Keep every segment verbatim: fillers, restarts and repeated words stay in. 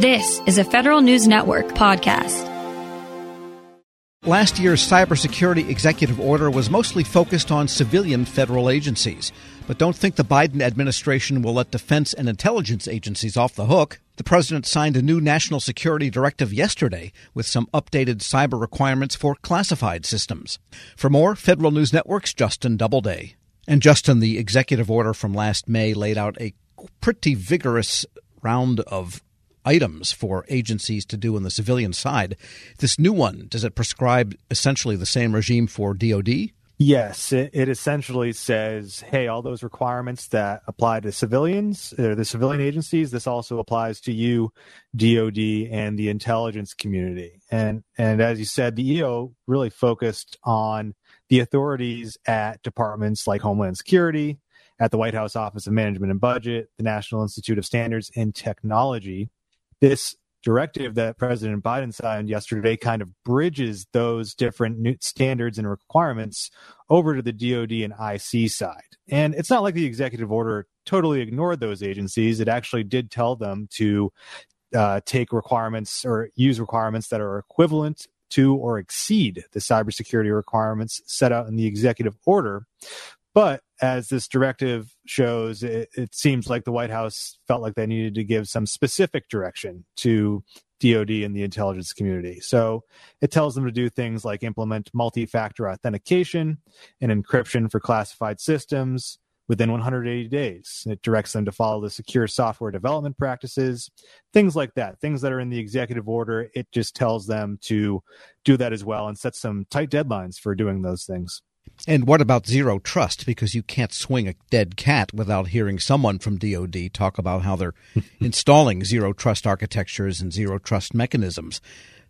This is a Federal News Network podcast. Last year's cybersecurity executive order was mostly focused on civilian federal agencies. But don't think the Biden administration will let defense and intelligence agencies off the hook. The president signed a new national security directive yesterday with some updated cyber requirements for classified systems. For more, Federal News Network's Justin Doubleday. And Justin, the executive order from last May laid out a pretty vigorous round of items for agencies to do on the civilian side. This new one, does it prescribe essentially the same regime for D O D? Yes, it, it essentially says, hey, all those requirements that apply to civilians, or the civilian agencies, this also applies to you, D O D, and the intelligence community. And, and as you said, the E O really focused on the authorities at departments like Homeland Security, at the White House Office of Management and Budget, the National Institute of Standards and Technology. This directive that President Biden signed yesterday kind of bridges those different new standards and requirements over to the D O D and I C side. And it's not like the executive order totally ignored those agencies. It actually did tell them to uh, take requirements or use requirements that are equivalent to or exceed the cybersecurity requirements set out in the executive order. But as this directive shows, it, it seems like the White House felt like they needed to give some specific direction to D O D and the intelligence community. So it tells them to do things like implement multi-factor authentication and encryption for classified systems within one hundred eighty days. It directs them to follow the secure software development practices, things like that, things that are in the executive order. It just tells them to do that as well and sets some tight deadlines for doing those things. And what about zero trust? Because you can't swing a dead cat without hearing someone from D O D talk about how they're installing zero trust architectures and zero trust mechanisms.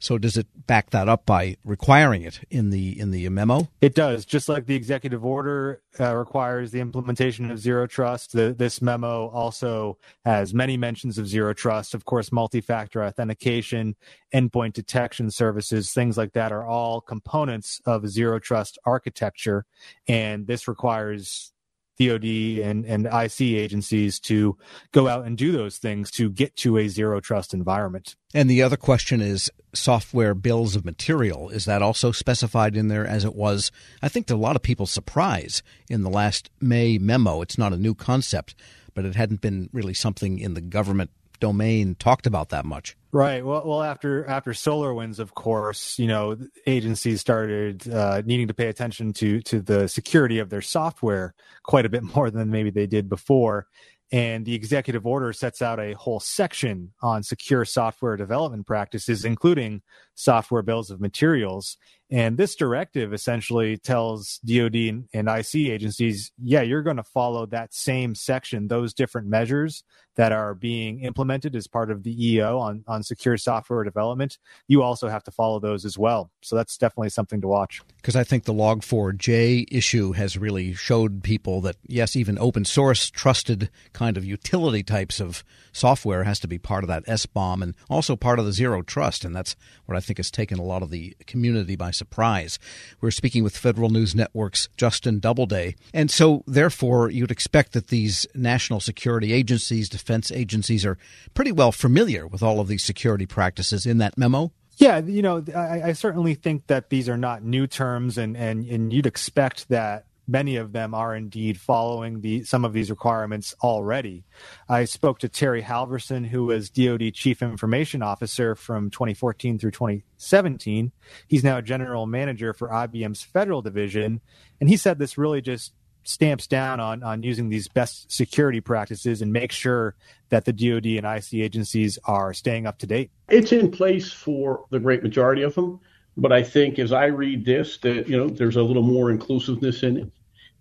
So does it back that up by requiring it in the in the memo? It does. Just like the executive order uh, requires the implementation of zero trust, the, this memo also has many mentions of zero trust. Of course, multi-factor authentication, endpoint detection services, things like that are all components of zero trust architecture. And this requires D O D and, and I C agencies to go out and do those things to get to a zero trust environment. And the other question is software bills of material. Is that also specified in there as it was? I think to a lot of people's surprise in the last May memo, it's not a new concept, but it hadn't been really something in the government domain talked about that much. Right. Well, well, after after SolarWinds, of course, you know, agencies started uh, needing to pay attention to to the security of their software quite a bit more than maybe they did before. And the executive order sets out a whole section on secure software development practices, including software bills of materials. And this directive essentially tells D O D and, and I C agencies, yeah, you're going to follow that same section, those different measures that are being implemented as part of the E O on, on secure software development. You also have to follow those as well. So that's definitely something to watch. Because I think the log four j issue has really showed people that, yes, even open source, trusted kind of utility types of software has to be part of that S B O M and also part of the zero trust. And that's what I think has taken a lot of the community by surprise. We're speaking with Federal News Network's Justin Doubleday. And so, therefore, you'd expect that these national security agencies, defense agencies are pretty well familiar with all of these security practices in that memo. Yeah, you know, I, I certainly think that these are not new terms, and, and, and you'd expect that many of them are indeed following the some of these requirements already. I spoke to Terry Halverson, who was D O D Chief Information Officer from twenty fourteen through twenty seventeen. He's now a General Manager for I B M's Federal Division, and he said this really just stamps down on, on using these best security practices and make sure that the D O D and I C agencies are staying up to date. It's in place for the great majority of them. But I think as I read this, that, you know, there's a little more inclusiveness in it.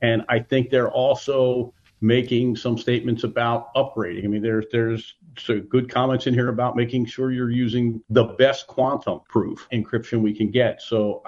And I think they're also making some statements about upgrading. I mean, there's there's so good comments in here about making sure you're using the best quantum proof encryption we can get. So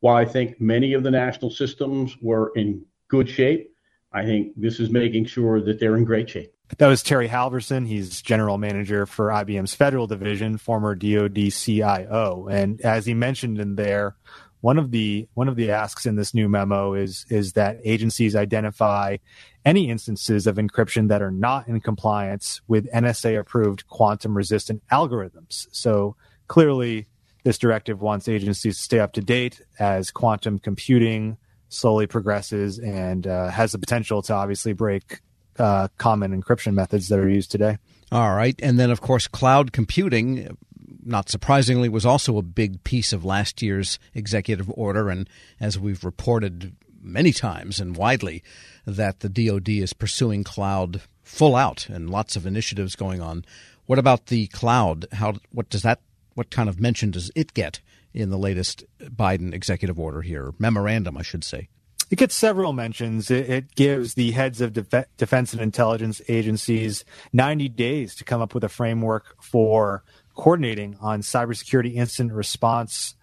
while I think many of the national systems were in good shape, I think this is making sure that they're in great shape. That was Terry Halverson. He's general manager for I B M's Federal Division, former D O D C I O. And as he mentioned in there, one of the one of the asks in this new memo is is that agencies identify any instances of encryption that are not in compliance with N S A-approved quantum-resistant algorithms. So clearly, this directive wants agencies to stay up to date as quantum computing slowly progresses and uh, has the potential to obviously break uh, common encryption methods that are used today. All right. And then, of course, cloud computing, not surprisingly, was also a big piece of last year's executive order. And as we've reported many times and widely, that the D O D is pursuing cloud full out and lots of initiatives going on. What about the cloud? How? What does that? What kind of mention does it get in the latest Biden executive order here? Memorandum, I should say. It gets several mentions. It, it gives the heads of def- defense and intelligence agencies ninety days to come up with a framework for coordinating on cybersecurity incident response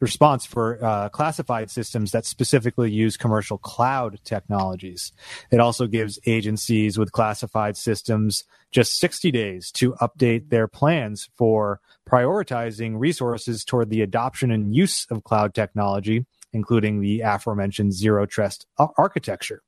response for uh, classified systems that specifically use commercial cloud technologies. It also gives agencies with classified systems just sixty days to update their plans for prioritizing resources toward the adoption and use of cloud technology, including the aforementioned zero trust architecture.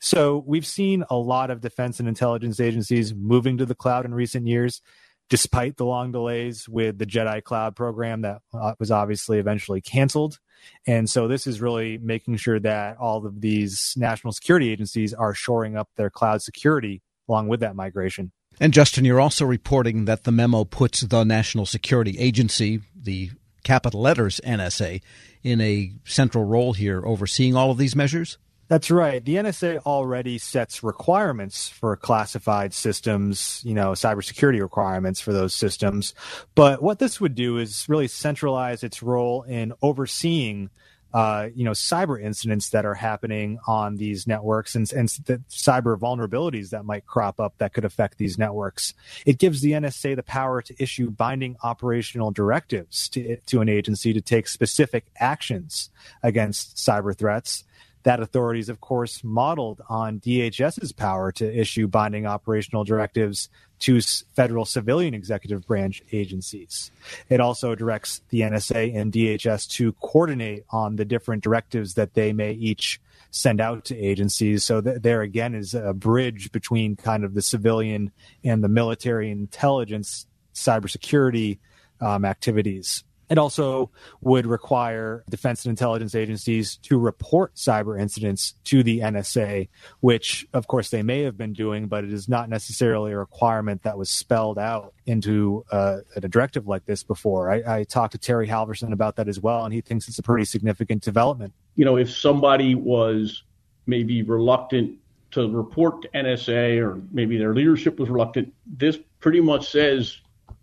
So we've seen a lot of defense and intelligence agencies moving to the cloud in recent years, despite the long delays with the JEDI Cloud program that uh, was obviously eventually canceled. And so this is really making sure that all of these national security agencies are shoring up their cloud security along with that migration. And Justin, you're also reporting that the memo puts the National Security Agency, the capital letters N S A, in a central role here overseeing all of these measures? That's right. The N S A already sets requirements for classified systems, you know, cybersecurity requirements for those systems. But what this would do is really centralize its role in overseeing, uh, you know, cyber incidents that are happening on these networks and, and the cyber vulnerabilities that might crop up that could affect these networks. It gives the N S A the power to issue binding operational directives to, to an agency to take specific actions against cyber threats. That authority is, of course, modeled on D H S's power to issue binding operational directives to federal civilian executive branch agencies. It also directs the N S A and D H S to coordinate on the different directives that they may each send out to agencies. So that there, again, is a bridge between kind of the civilian and the military intelligence cybersecurity um, activities. It also would require defense and intelligence agencies to report cyber incidents to the N S A, which, of course, they may have been doing, but it is not necessarily a requirement that was spelled out into uh, a directive like this before. I, I talked to Terry Halverson about that as well, and he thinks it's a pretty significant development. You know, if somebody was maybe reluctant to report to N S A, or maybe their leadership was reluctant, this pretty much says,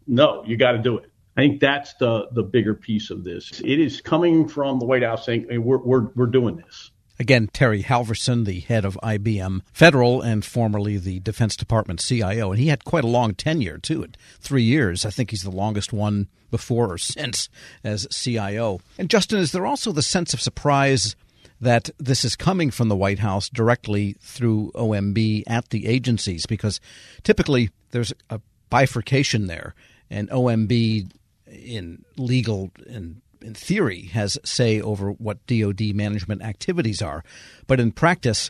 no, you got to do it. I think that's the the bigger piece of this. It is coming from the White House saying, hey, we're, we're, we're doing this. Again, Terry Halverson, the head of I B M Federal and formerly the Defense Department C I O. And he had quite a long tenure, too, at three years. I think he's the longest one before or since as C I O. And Justin, is there also the sense of surprise that this is coming from the White House directly through O M B at the agencies? Because typically there's a bifurcation there, and O M B in legal and in theory has say over what D O D management activities are. But in practice,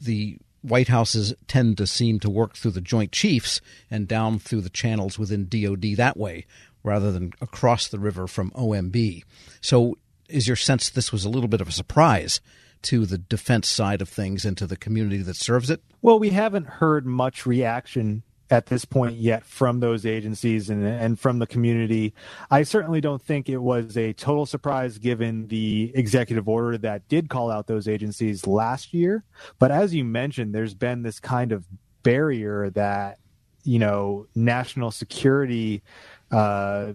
the White Houses tend to seem to work through the Joint Chiefs and down through the channels within D O D that way, rather than across the river from O M B. So is your sense this was a little bit of a surprise to the defense side of things and to the community that serves it? Well, we haven't heard much reaction at this point yet from those agencies and, and from the community. I certainly don't think it was a total surprise given the executive order that did call out those agencies last year. But as you mentioned, there's been this kind of barrier that, you know, national security uh,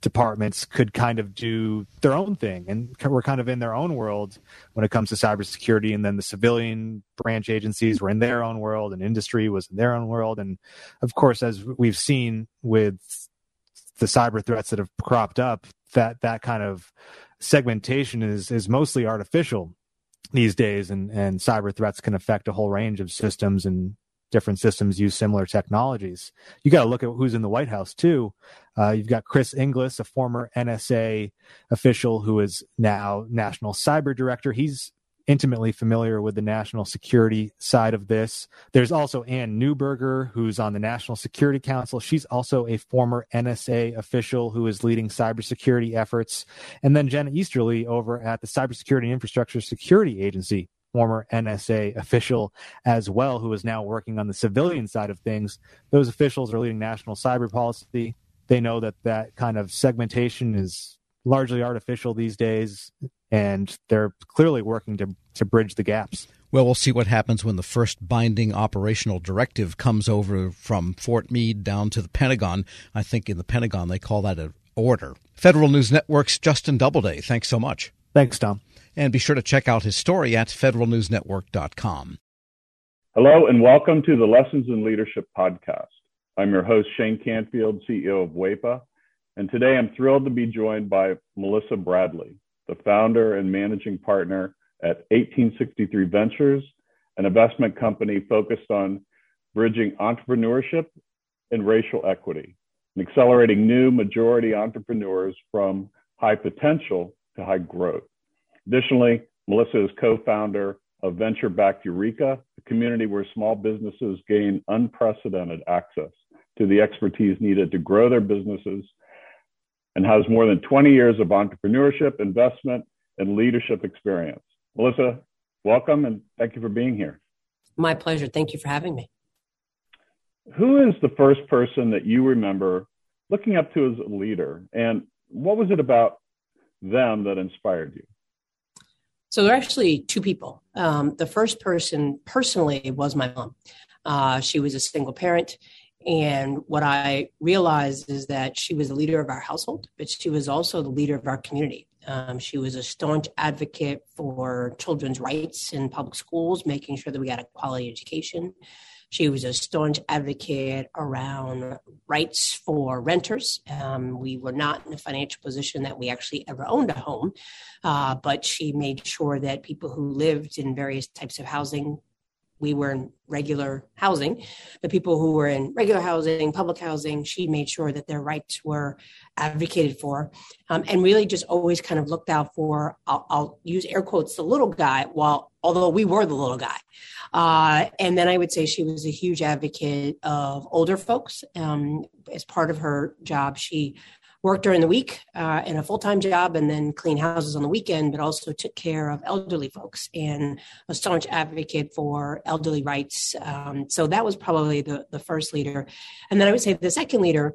departments could kind of do their own thing, and we're kind of in their own world when it comes to cybersecurity. And then the civilian branch agencies were in their own world, and industry was in their own world. And of course, as we've seen with the cyber threats that have cropped up, that that kind of segmentation is is mostly artificial these days, and and cyber threats can affect a whole range of systems and different systems use similar technologies. You got to look at who's in the White House, too. Uh, you've got Chris Inglis, a former N S A official who is now National Cyber Director. He's intimately familiar with the national security side of this. There's also Ann Neuberger, who's on the National Security Council. She's also a former N S A official who is leading cybersecurity efforts. And then Jen Easterly over at the Cybersecurity and Infrastructure Security Agency, former N S A official as well, who is now working on the civilian side of things. Those officials are leading national cyber policy. They know that that kind of segmentation is largely artificial these days, and they're clearly working to, to bridge the gaps. Well, we'll see what happens when the first binding operational directive comes over from Fort Meade down to the Pentagon. I think in the Pentagon they call that an order. Federal News Network's Justin Doubleday, thanks so much. Thanks, Tom. And be sure to check out his story at federal news network dot com. Hello, and welcome to the Lessons in Leadership podcast. I'm your host, Shane Canfield, C E O of W E P A, and today I'm thrilled to be joined by Melissa Bradley, the founder and managing partner at eighteen sixty-three Ventures, an investment company focused on bridging entrepreneurship and racial equity, and accelerating new majority entrepreneurs from high potential to high growth. Additionally, Melissa is co-founder of Venture Backed Eureka, a community where small businesses gain unprecedented access to the expertise needed to grow their businesses, and has more than twenty years of entrepreneurship, investment, and leadership experience. Melissa, welcome, and thank you for being here. My pleasure. Thank you for having me. Who is the first person that you remember looking up to as a leader, and what was it about them that inspired you? So there are actually two people. Um, the first person personally was my mom. Uh, she was a single parent. And what I realized is that she was the leader of our household, but she was also the leader of our community. Um, she was a staunch advocate for children's rights in public schools, making sure that we got a quality education. She was a staunch advocate around rights for renters. Um, we were not in a financial position that we actually ever owned a home, uh, but she made sure that people who lived in various types of housing, we were in regular housing, the people who were in regular housing, public housing, she made sure that their rights were advocated for, um, and really just always kind of looked out for, I'll, I'll use air quotes, the little guy, while although we were the little guy. Uh, and then I would say she was a huge advocate of older folks. Um, as part of her job, she worked during the week uh, in a full-time job and then cleaned houses on the weekend, but also took care of elderly folks and a staunch advocate for elderly rights. Um, so that was probably the, the first leader. And then I would say the second leader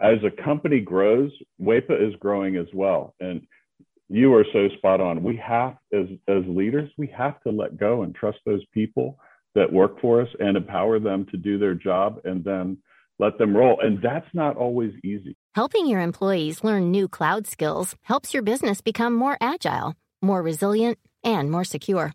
as a company grows, WEPA is growing as well, and you are so spot on. We have, as as leaders, we have to let go and trust those people that work for us and empower them to do their job, and then let them roll. And that's not always easy. Helping your employees learn new cloud skills helps your business become more agile, more resilient, and more secure.